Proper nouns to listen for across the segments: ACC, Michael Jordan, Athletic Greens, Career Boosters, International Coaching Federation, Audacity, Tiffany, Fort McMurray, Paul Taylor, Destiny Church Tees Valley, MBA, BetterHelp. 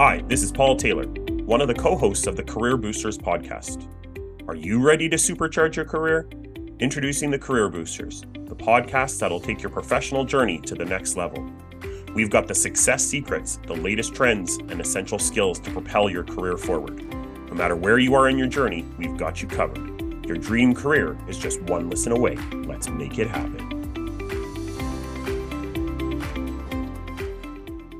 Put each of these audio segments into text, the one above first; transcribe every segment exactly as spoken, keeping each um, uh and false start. Hi, this is Paul Taylor, one of the co-hosts of the Career Boosters podcast. Are you ready to supercharge your career? Introducing the Career Boosters, the podcast that'll take your professional journey to the next level. We've got the success secrets, the latest trends, and essential skills to propel your career forward. No matter where you are in your journey, we've got you covered. Your dream career is just one listen away. Let's make it happen.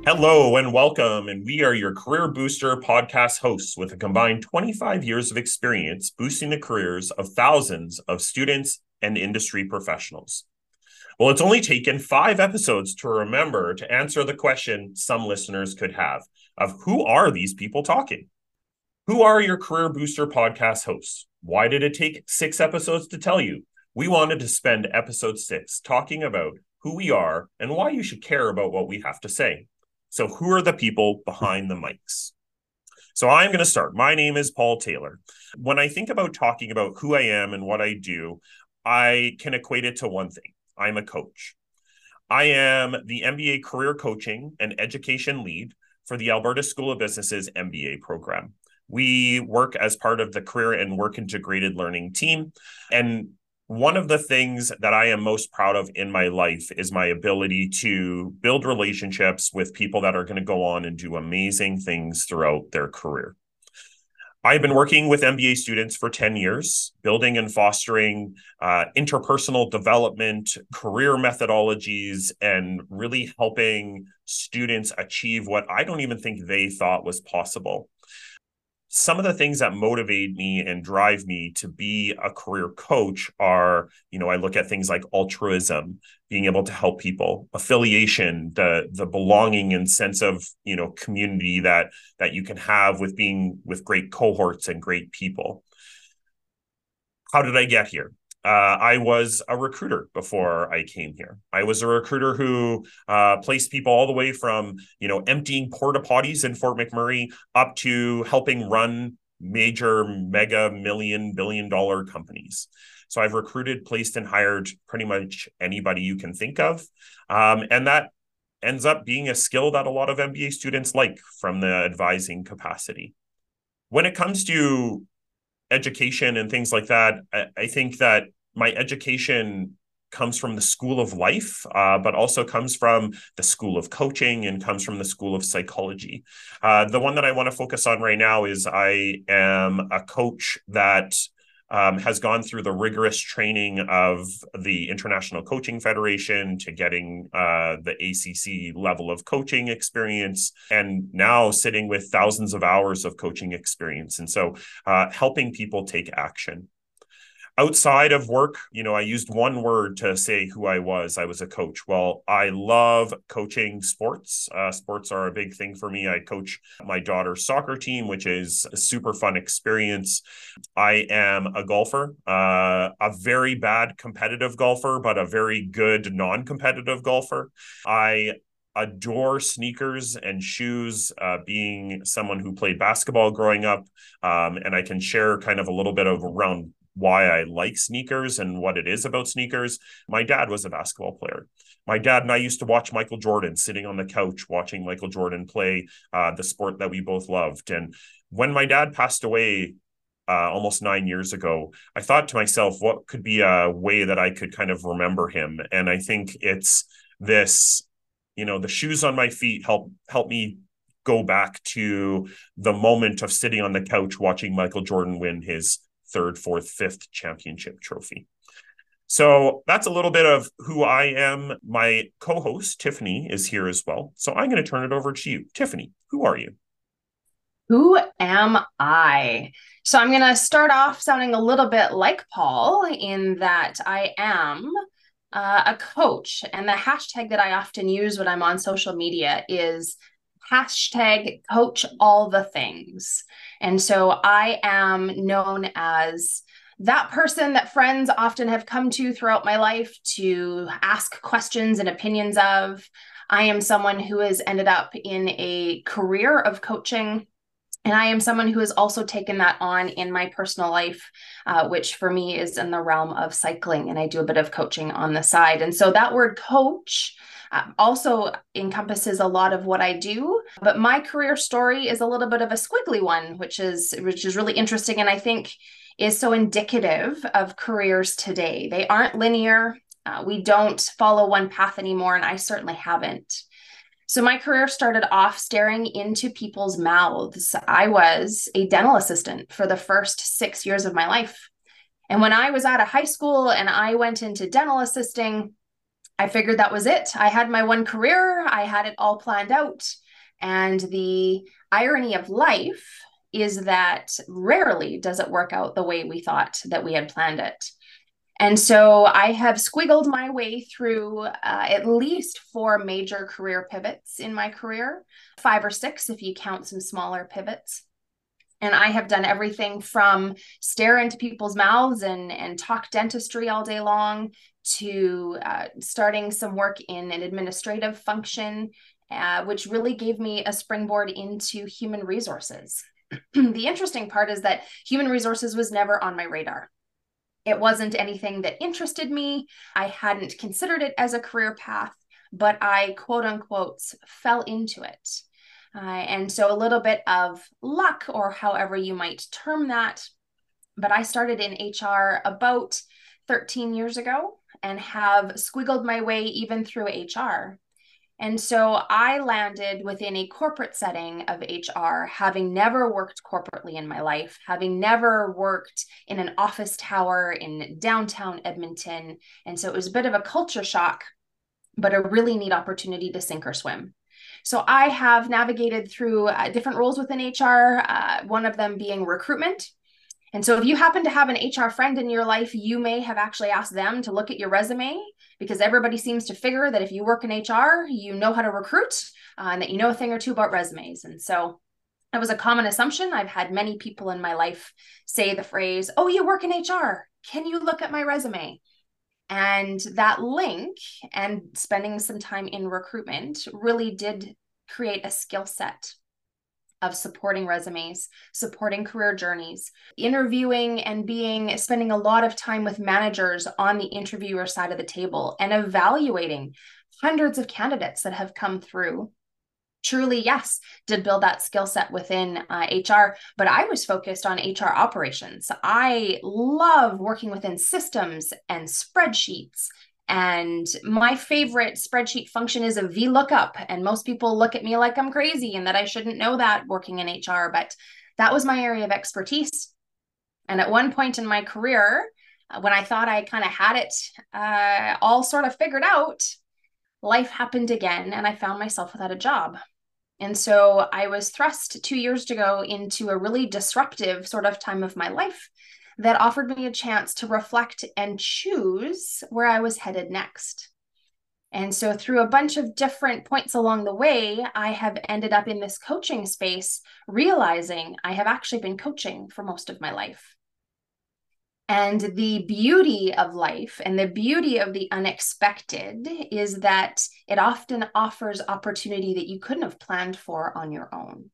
Hello and welcome, and we are your Career Booster podcast hosts with a combined twenty-five years of experience boosting the careers of thousands of students and industry professionals. Well, it's only taken five episodes to remember to answer the question some listeners could have of who are these people talking? Who are your Career Booster podcast hosts? Why did it take six episodes to tell you? We wanted to spend episode six talking about who we are and why you should care about what we have to say. So who are the people behind the mics? So I'm going to start. My name is Paul Taylor. When I think about talking about who I am and what I do, I can equate it to one thing. I'm a coach. I am the M B A Career Coaching and Education Lead for the Alberta School of Business's M B A program. We work as part of the Career and Work Integrated Learning team. And one of the things that I am most proud of in my life is my ability to build relationships with people that are going to go on and do amazing things throughout their career. I've been working with M B A students for ten years, building and fostering uh, interpersonal development, career methodologies, and really helping students achieve what I don't even think they thought was possible. Some of the things that motivate me and drive me to be a career coach are, you know, I look at things like altruism, being able to help people, affiliation, the the belonging and sense of, you know, community that that you can have with being with great cohorts and great people. How did I get here? Uh, I was a recruiter before I came here. I was a recruiter who uh, placed people all the way from, you know, emptying porta potties in Fort McMurray up to helping run major, mega, million, billion dollar companies. So I've recruited, placed, and hired pretty much anybody you can think of. Um, and that ends up being a skill that a lot of M B A students like from the advising capacity. When it comes to education and things like that, I, I think that my education comes from the school of life, uh, but also comes from the school of coaching and comes from the school of psychology. Uh, the one that I want to focus on right now is I am a coach that um, has gone through the rigorous training of the International Coaching Federation to getting uh, the A C C level of coaching experience, and now sitting with thousands of hours of coaching experience. And so uh, helping people take action. Outside of work, you know, I used one word to say who I was. I was a coach. Well, I love coaching sports. Uh, sports are a big thing for me. I coach my daughter's soccer team, which is a super fun experience. I am a golfer, uh, a very bad competitive golfer, but a very good non-competitive golfer. I adore sneakers and shoes, uh, being someone who played basketball growing up. Um, and I can share kind of a little bit of around why I like sneakers and what it is about sneakers. My dad was a basketball player. My dad and I used to watch Michael Jordan, sitting on the couch watching Michael Jordan play uh, the sport that we both loved. And when my dad passed away uh, almost nine years ago, I thought to myself, what could be a way that I could kind of remember him? And I think it's this, you know, the shoes on my feet help help me go back to the moment of sitting on the couch watching Michael Jordan win his third, fourth, fifth championship trophy. So that's a little bit of who I am. My co-host, Tiffany, is here as well. So I'm going to turn it over to you. Tiffany, who are you? Who am I? So I'm going to start off sounding a little bit like Paul in that I am uh, a coach. And the hashtag that I often use when I'm on social media is hashtag coach all the things. And so I am known as that person that friends often have come to throughout my life to ask questions and opinions of. I am someone who has ended up in a career of coaching And I am someone who has also taken that on in my personal life, uh, which for me is in the realm of cycling. And I do a bit of coaching on the side. And so that word coach uh, also encompasses a lot of what I do. But my career story is a little bit of a squiggly one, which is which is really interesting. And I think is so indicative of careers today. They aren't linear. Uh, we don't follow one path anymore. And I certainly haven't. So my career started off staring into people's mouths. I was a dental assistant for the first six years of my life. And when I was out of high school and I went into dental assisting, I figured that was it. I had my one career. I had it all planned out. And the irony of life is that rarely does it work out the way we thought that we had planned it. And so I have squiggled my way through uh, at least four major career pivots in my career, five or six if you count some smaller pivots. And I have done everything from stare into people's mouths and, and talk dentistry all day long to uh, starting some work in an administrative function, uh, which really gave me a springboard into human resources. The interesting part is that human resources was never on my radar. It wasn't anything that interested me. I hadn't considered it as a career path, but I, quote unquote, fell into it. Uh, and so a little bit of luck, or however you might term that, but I started in H R about thirteen years ago and have squiggled my way even through H R. And so I landed within a corporate setting of H R, having never worked corporately in my life, having never worked in an office tower in downtown Edmonton. And so it was a bit of a culture shock, but a really neat opportunity to sink or swim. So I have navigated through uh, different roles within H R, uh, one of them being recruitment. And so if you happen to have an H R friend in your life, you may have actually asked them to look at your resume, because everybody seems to figure that if you work in H R, you know how to recruit uh, and that you know a thing or two about resumes. And so that was a common assumption. I've had many people in my life say the phrase, "Oh, you work in H R. Can you look at my resume?" And that link and spending some time in recruitment really did create a skill set of supporting resumes, supporting career journeys, interviewing and being, spending a lot of time with managers on the interviewer side of the table and evaluating hundreds of candidates that have come through. Truly, yes, did build that skill set within uh, H R, but I was focused on H R operations. I love working within systems and spreadsheets. And my favorite spreadsheet function is a V lookup. And most people look at me like I'm crazy and that I shouldn't know that working in H R, but that was my area of expertise. And at one point in my career, when I thought I kind of had it uh, all sort of figured out, life happened again and I found myself without a job. And so I was thrust two years ago into a really disruptive sort of time of my life that offered me a chance to reflect and choose where I was headed next. And so through a bunch of different points along the way, I have ended up in this coaching space, realizing I have actually been coaching for most of my life. And the beauty of life and the beauty of the unexpected is that it often offers opportunity that you couldn't have planned for on your own.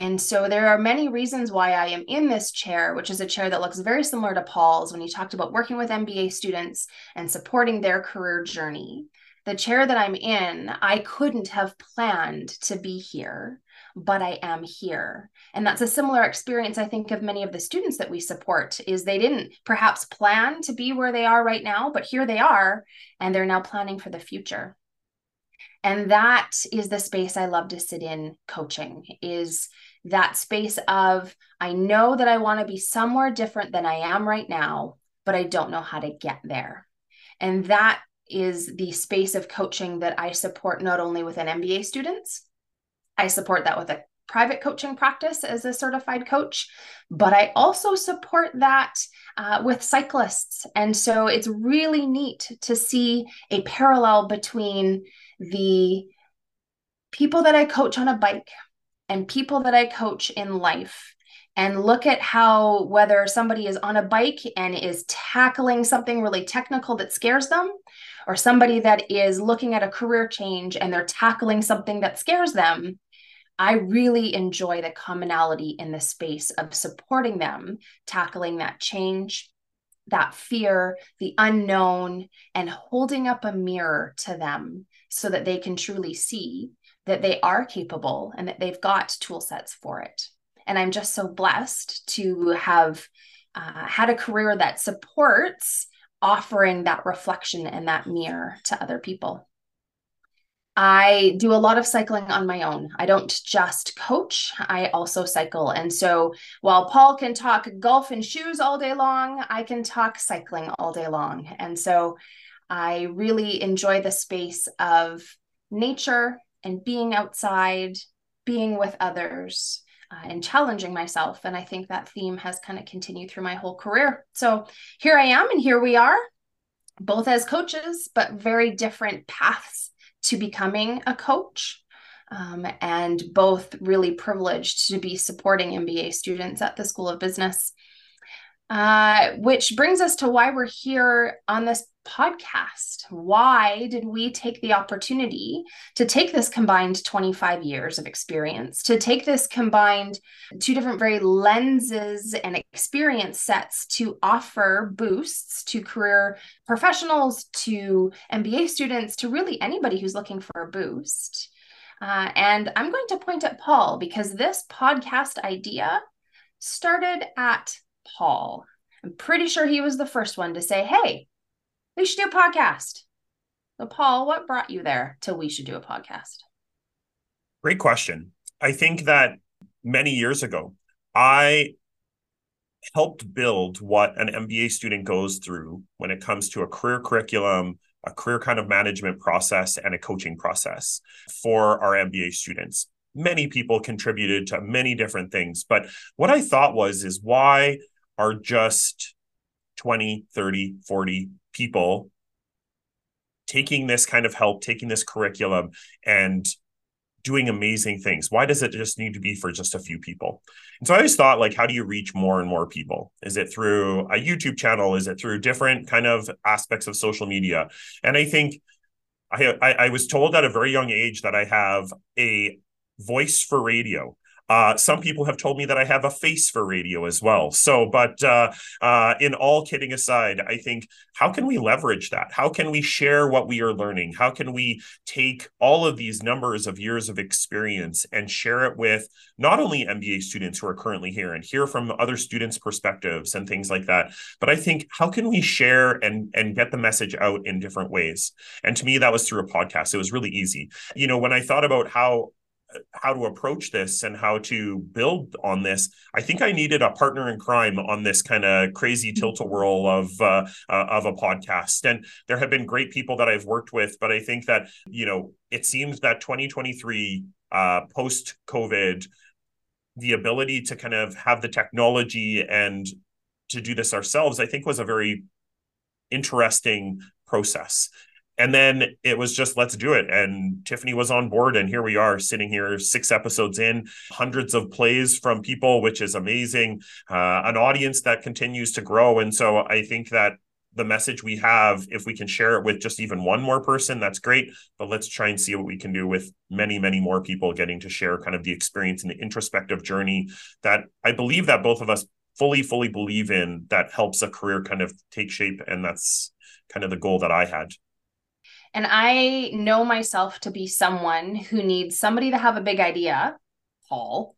And so there are many reasons why I am in this chair, which is a chair that looks very similar to Paul's when he talked about working with M B A students and supporting their career journey. The chair that I'm in, I couldn't have planned to be here, but I am here. And that's a similar experience, I think, of many of the students that we support, is they didn't perhaps plan to be where they are right now, but here they are, and they're now planning for the future. And that is the space I love to sit in coaching, is that space of, I know that I want to be somewhere different than I am right now, but I don't know how to get there. And that is the space of coaching that I support not only within M B A students, I support that with a private coaching practice as a certified coach, but I also support that uh, with cyclists. And so it's really neat to see a parallel between the people that I coach on a bike and people that I coach in life, and look at how whether somebody is on a bike and is tackling something really technical that scares them, or somebody that is looking at a career change and they're tackling something that scares them, I really enjoy the commonality in the space of supporting them, tackling that change, that fear, the unknown, and holding up a mirror to them so that they can truly see that they are capable and that they've got tool sets for it. And I'm just so blessed to have uh, had a career that supports offering that reflection and that mirror to other people. I do a lot of cycling on my own. I don't just coach, I also cycle. And so while Paul can talk golf and shoes all day long, I can talk cycling all day long. And so I really enjoy the space of nature and being outside, being with others, uh, and challenging myself. And I think that theme has kind of continued through my whole career. So here I am and here we are, both as coaches, but very different paths to becoming a coach, um, and both really privileged to be supporting M B A students at the School of Business, uh, which brings us to why we're here on this podcast. Why did we take the opportunity to take this combined twenty-five years of experience, to take this combined two different very lenses and experience sets to offer boosts to career professionals, to M B A students, to really anybody who's looking for a boost? Uh, and I'm going to point at Paul, because this podcast idea started at Paul. I'm pretty sure he was the first one to say, hey, we should do a podcast. So Paul, what brought you there to we should do a podcast? Great question. I think that many years ago, I helped build what an M B A student goes through when it comes to a career curriculum, a career kind of management process, and a coaching process for our M B A students. Many people contributed to many different things. But what I thought was, is why are just twenty, thirty, forty people taking this kind of help, taking this curriculum and doing amazing things? Why does it just need to be for just a few people? And so I always thought, like, how do you reach more and more people? Is it through a YouTube channel? Is it through different kind of aspects of social media? And I think I, I, I was told at a very young age that I have a voice for radio. Uh, some people have told me that I have a face for radio as well. So, but uh, uh, in all kidding aside, I think, how can we leverage that? How can we share what we are learning? How can we take all of these numbers of years of experience and share it with not only M B A students who are currently here and hear from other students' perspectives and things like that, but I think, how can we share and, and get the message out in different ways? And to me, that was through a podcast. It was really easy. You know, when I thought about how how to approach this and how to build on this, I think I needed a partner in crime on this kind of crazy tilt-a-whirl of uh, uh, of a podcast. And there have been great people that I've worked with, but I think that, you know, it seems that twenty twenty-three, uh, post-COVID, the ability to kind of have the technology and to do this ourselves, I think was a very interesting process. And then it was just, let's do it. And Tiffany was on board. And here we are sitting here six episodes in, hundreds of plays from people, which is amazing. Uh, an audience that continues to grow. And so I think that the message we have, if we can share it with just even one more person, that's great. But let's try and see what we can do with many, many more people getting to share kind of the experience and the introspective journey that I believe that both of us fully, fully believe in, that helps a career kind of take shape. And that's kind of the goal that I had. And I know myself to be someone who needs somebody to have a big idea, Paul,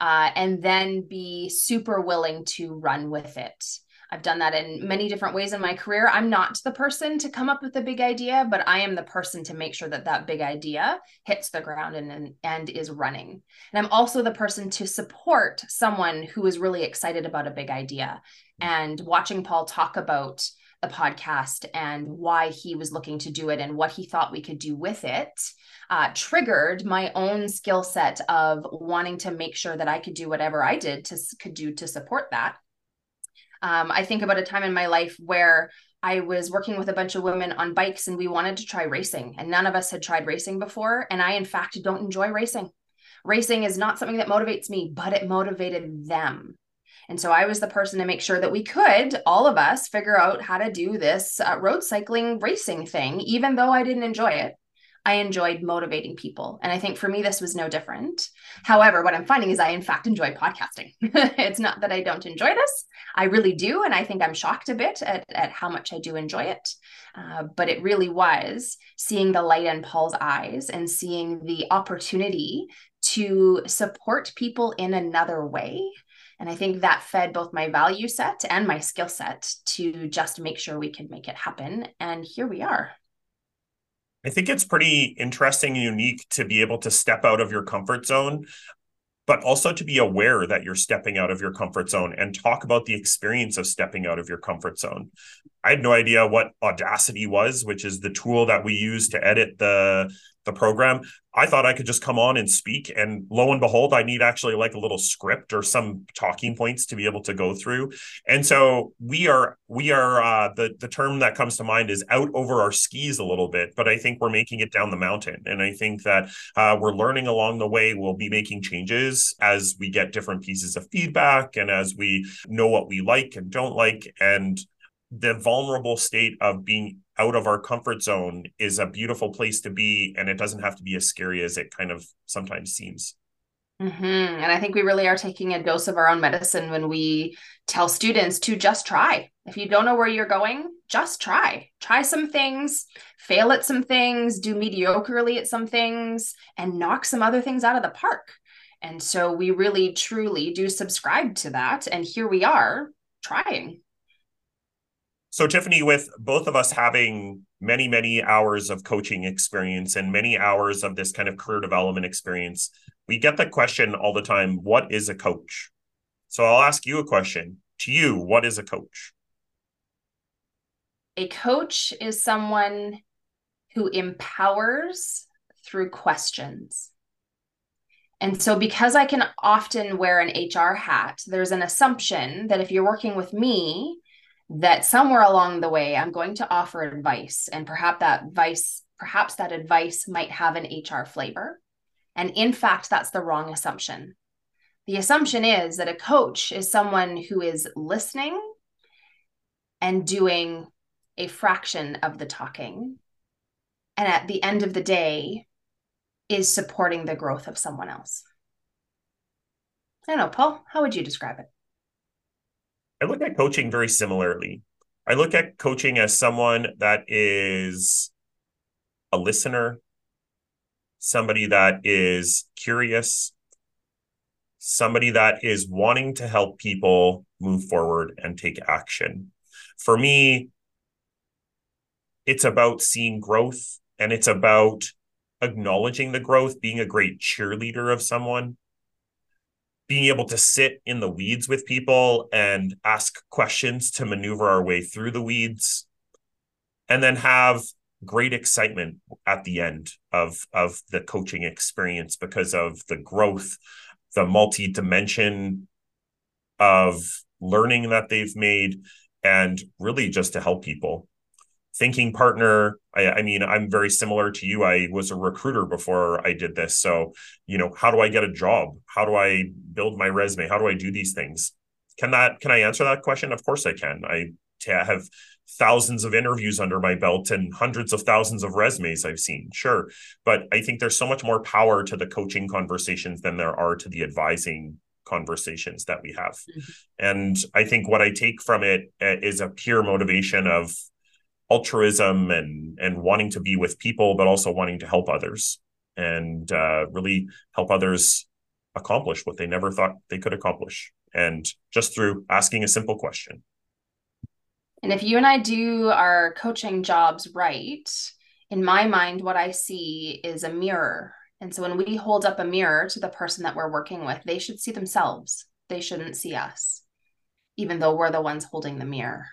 uh, and then be super willing to run with it. I've done that in many different ways in my career. I'm not the person to come up with a big idea, but I am the person to make sure that that big idea hits the ground and, and, and is running. And I'm also the person to support someone who is really excited about a big idea. And watching Paul talk about the podcast and why he was looking to do it and what he thought we could do with it uh, triggered my own skill set of wanting to make sure that I could do whatever I did to could do to support that. Um, I think about a time in my life where I was working with a bunch of women on bikes and we wanted to try racing, and none of us had tried racing before. And I, in fact, don't enjoy racing. Racing is not something that motivates me, but it motivated them. And so I was the person to make sure that we could, all of us, figure out how to do this uh, road cycling racing thing, even though I didn't enjoy it. I enjoyed motivating people. And I think for me, this was no different. However, what I'm finding is I, in fact, enjoy podcasting. It's not that I don't enjoy this. I really do. And I think I'm shocked a bit at, at how much I do enjoy it. Uh, but it really was seeing the light in Paul's eyes and seeing the opportunity to support people in another way. And I think that fed both my value set and my skill set to just make sure we could make it happen. And here we are. I think it's pretty interesting and unique to be able to step out of your comfort zone, but also to be aware that you're stepping out of your comfort zone and talk about the experience of stepping out of your comfort zone. I had no idea what Audacity was, which is the tool that we use to edit the, the program. I thought I could just come on and speak, and lo and behold, I need actually like a little script or some talking points to be able to go through. And so we are, we are uh, the, the term that comes to mind is out over our skis a little bit, but I think we're making it down the mountain. And I think that uh, we're learning along the way. We'll be making changes as we get different pieces of feedback and as we know what we like and don't like. And the vulnerable state of being out of our comfort zone is a beautiful place to be. And it doesn't have to be as scary as it kind of sometimes seems. Mm-hmm. And I think we really are taking a dose of our own medicine when we tell students to just try. If you don't know where you're going, just try. Try some things, fail at some things, do mediocrely at some things, and knock some other things out of the park. And so we really, truly do subscribe to that. And here we are trying. So Tiffany, with both of us having many, many hours of coaching experience and many hours of this kind of career development experience, we get the question all the time, what is a coach? So I'll ask you a question. To you, what is a coach? A coach is someone who empowers through questions. And so because I can often wear an H R hat, there's an assumption that if you're working with me, that somewhere along the way, I'm going to offer advice, and perhaps that advice, perhaps that advice might have an H R flavor. And in fact, that's the wrong assumption. The assumption is that a coach is someone who is listening and doing a fraction of the talking, and at the end of the day is supporting the growth of someone else. I don't know, Paul, how would you describe it? I look at coaching very similarly. I look at coaching as someone that is a listener, somebody that is curious, somebody that is wanting to help people move forward and take action. For me, it's about seeing growth, and it's about acknowledging the growth, being a great cheerleader of someone. Being able to sit in the weeds with people and ask questions to maneuver our way through the weeds, and then have great excitement at the end of, of the coaching experience because of the growth, the multi-dimension of learning that they've made, and really just to help people. Thinking partner, I, I mean, I'm very similar to you. I was a recruiter before I did this. So, you know, how do I get a job? How do I build my resume? How do I do these things? Can that, can I answer that question? Of course I can. I have thousands of interviews under my belt and hundreds of thousands of resumes I've seen, sure. But I think there's so much more power to the coaching conversations than there are to the advising conversations that we have. Mm-hmm. And I think what I take from it is a pure motivation of altruism and and wanting to be with people, but also wanting to help others and uh, really help others accomplish what they never thought they could accomplish, and just through asking a simple question. And if you and I do our coaching jobs right, in my mind, what I see is a mirror. And so when we hold up a mirror to the person that we're working with, they should see themselves. They shouldn't see us, even though we're the ones holding the mirror.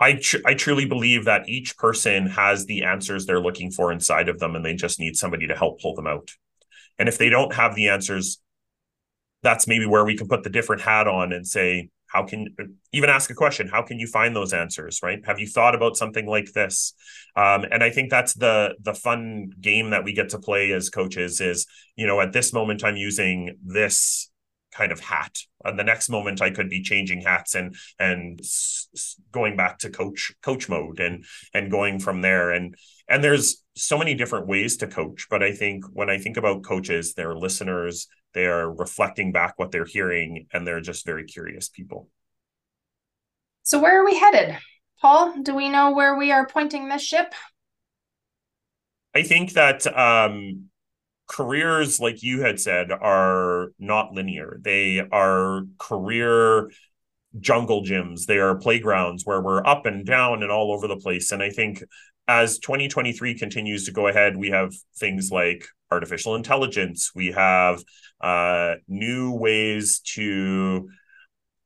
I tr- I truly believe that each person has the answers they're looking for inside of them, and they just need somebody to help pull them out. And if they don't have the answers, that's maybe where we can put the different hat on and say, how can, even ask a question, how can you find those answers, right? Have you thought about something like this? Um, and I think that's the the fun game that we get to play as coaches is, you know, at this moment, I'm using this kind of hat the next moment I could be changing hats and and going back to coach coach mode and and going from there. And and there's so many different ways to coach, but I think when I think about coaches, they're listeners, they are reflecting back what they're hearing, and they're just very curious people. So where are we headed? Paul, do we know where we are pointing this ship? I think that um, careers, like you had said, are not linear. They are career jungle gyms. They are playgrounds where we're up and down and all over the place. And I think as twenty twenty-three continues to go ahead, we have things like artificial intelligence. We have uh, new ways to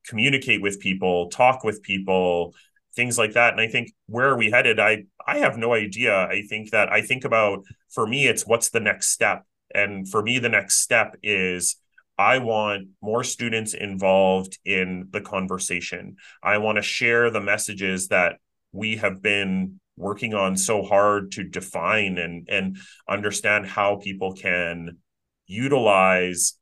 communicate with people, talk with people, things like that. And I think, where are we headed? I, I have no idea. I think that I think about, for me, it's what's the next step. And for me, the next step is I want more students involved in the conversation. I want to share the messages that we have been working on so hard to define and, and understand how people can utilize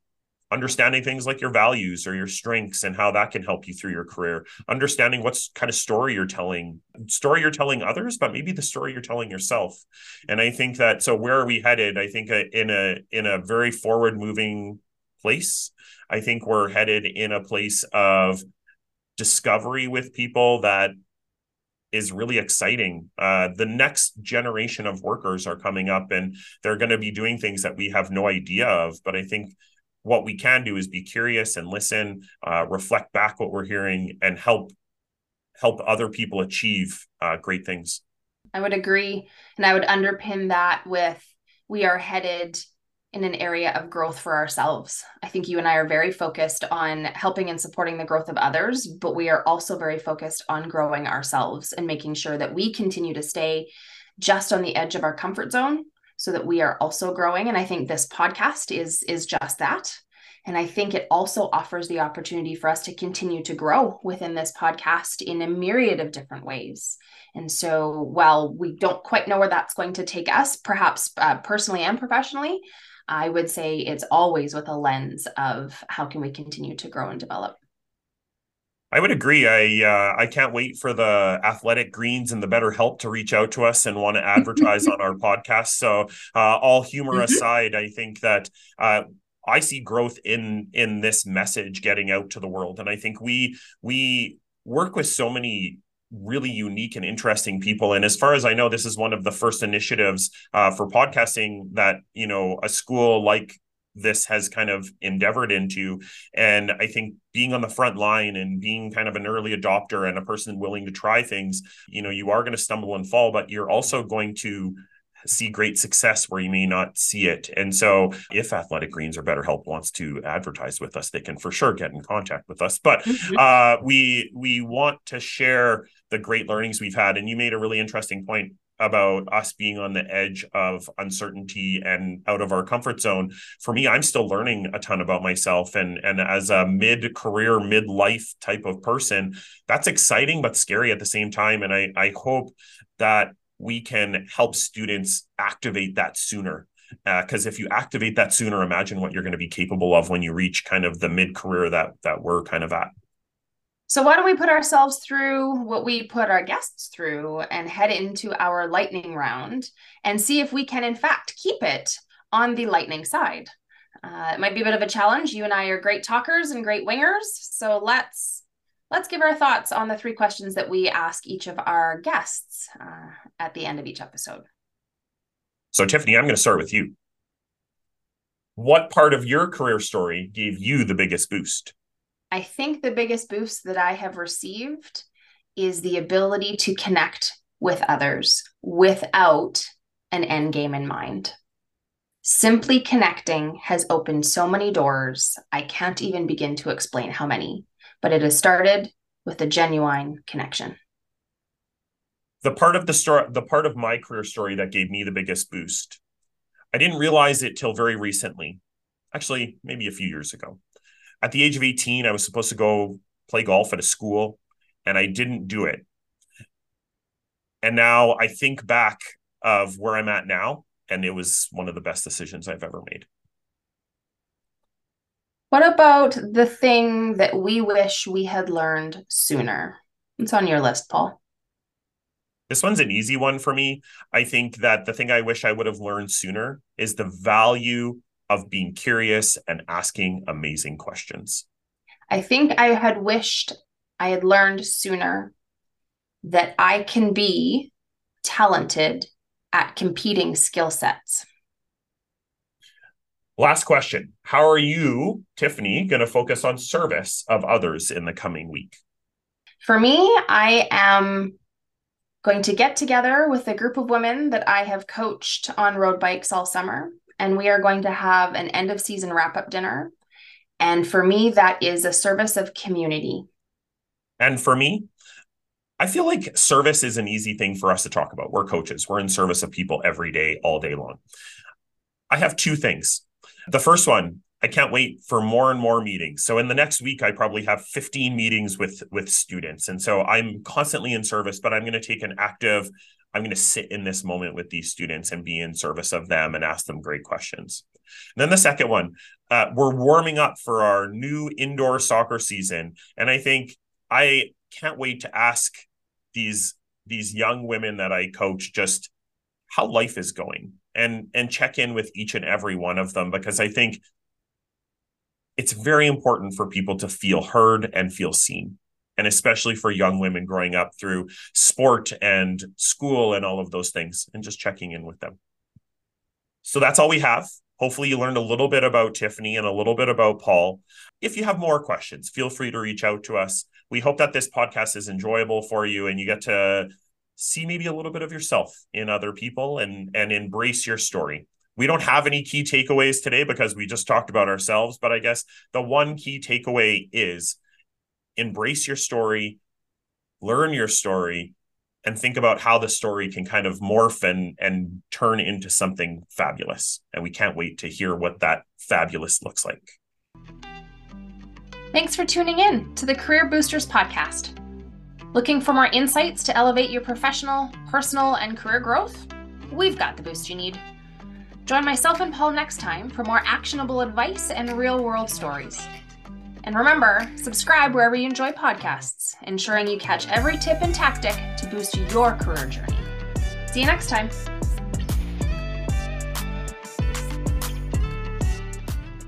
understanding things like your values or your strengths and how that can help you through your career, understanding what kind of story you're telling, story you're telling others, but maybe the story you're telling yourself. And I think that, so where are we headed? I think in a, in a very forward moving place. I think we're headed in a place of discovery with people that is really exciting. Uh, the next generation of workers are coming up and they're going to be doing things that we have no idea of, but I think what we can do is be curious and listen, uh, reflect back what we're hearing, and help help other people achieve uh, great things. I would agree. And I would underpin that with, we are headed in an area of growth for ourselves. I think you and I are very focused on helping and supporting the growth of others, but we are also very focused on growing ourselves and making sure that we continue to stay just on the edge of our comfort zone, so that we are also growing. And I think this podcast is, is just that. And I think it also offers the opportunity for us to continue to grow within this podcast in a myriad of different ways. And so while we don't quite know where that's going to take us, perhaps uh, personally and professionally, I would say it's always with a lens of how can we continue to grow and develop. I would agree. I uh, I can't wait for the Athletic Greens and the BetterHelp to reach out to us and want to advertise on our podcast. So uh, all humor mm-hmm. aside, I think that uh, I see growth in in this message getting out to the world. And I think we we work with so many really unique and interesting people. And as far as I know, this is one of the first initiatives uh, for podcasting that, you know, a school like this has kind of endeavored into. And I think being on the front line and being kind of an early adopter and a person willing to try things, you know, you are going to stumble and fall, but you're also going to see great success where you may not see it. And so if Athletic Greens or BetterHelp wants to advertise with us, they can for sure get in contact with us. But uh, we we want to share the great learnings we've had. And you made a really interesting point about us being on the edge of uncertainty and out of our comfort zone. For me, I'm still learning a ton about myself. And, and as a mid-career, midlife type of person, that's exciting, but scary at the same time. And I, I hope that we can help students activate that sooner. Because uh, if you activate that sooner, imagine what you're going to be capable of when you reach kind of the mid-career that, that we're kind of at. So why don't we put ourselves through what we put our guests through and head into our lightning round and see if we can, in fact, keep it on the lightning side. Uh, it might be a bit of a challenge. You and I are great talkers and great wingers. So let's let's give our thoughts on the three questions that we ask each of our guests uh, at the end of each episode. So, Tiffany, I'm going to start with you. What part of your career story gave you the biggest boost? I think the biggest boost that I have received is the ability to connect with others without an end game in mind. Simply connecting has opened so many doors. I can't even begin to explain how many, but it has started with a genuine connection. The part of the story, the part of my career story that gave me the biggest boost, I didn't realize it till very recently, actually, maybe a few years ago. At the age of eighteen, I was supposed to go play golf at a school, and I didn't do it. And now I think back of where I'm at now, and it was one of the best decisions I've ever made. What about the thing that we wish we had learned sooner? It's on your list, Paul. This one's an easy one for me. I think that the thing I wish I would have learned sooner is the value of being curious and asking amazing questions. I think I had wished I had learned sooner that I can be talented at competing skill sets. Last question. How are you, Tiffany, going to focus on service of others in the coming week? For me, I am going to get together with a group of women that I have coached on road bikes all summer, and we are going to have an end of season wrap-up dinner. And for me, that is a service of community. And for me, I feel like service is an easy thing for us to talk about. We're coaches. We're in service of people every day, all day long. I have two things. The first one, I can't wait for more and more meetings. So in the next week, I probably have fifteen meetings with, with students. And so I'm constantly in service, but I'm going to take an active, I'm going to sit in this moment with these students and be in service of them and ask them great questions. And then the second one, uh, we're warming up for our new indoor soccer season. And I think I can't wait to ask these, these young women that I coach just how life is going and, and check in with each and every one of them, because I think it's very important for people to feel heard and feel seen. And especially for young women growing up through sport and school and all of those things, and just checking in with them. So that's all we have. Hopefully you learned a little bit about Tiffany and a little bit about Paul. If you have more questions, feel free to reach out to us. We hope that this podcast is enjoyable for you and you get to see maybe a little bit of yourself in other people and, and embrace your story. We don't have any key takeaways today because we just talked about ourselves, but I guess the one key takeaway is embrace your story, learn your story, and think about how the story can kind of morph and, and turn into something fabulous. And we can't wait to hear what that fabulous looks like. Thanks for tuning in to the Career Boosters podcast. Looking for more insights to elevate your professional, personal, and career growth? We've got the boost you need. Join myself and Paul next time for more actionable advice and real-world stories. And remember, subscribe wherever you enjoy podcasts, ensuring you catch every tip and tactic to boost your career journey. See you next time.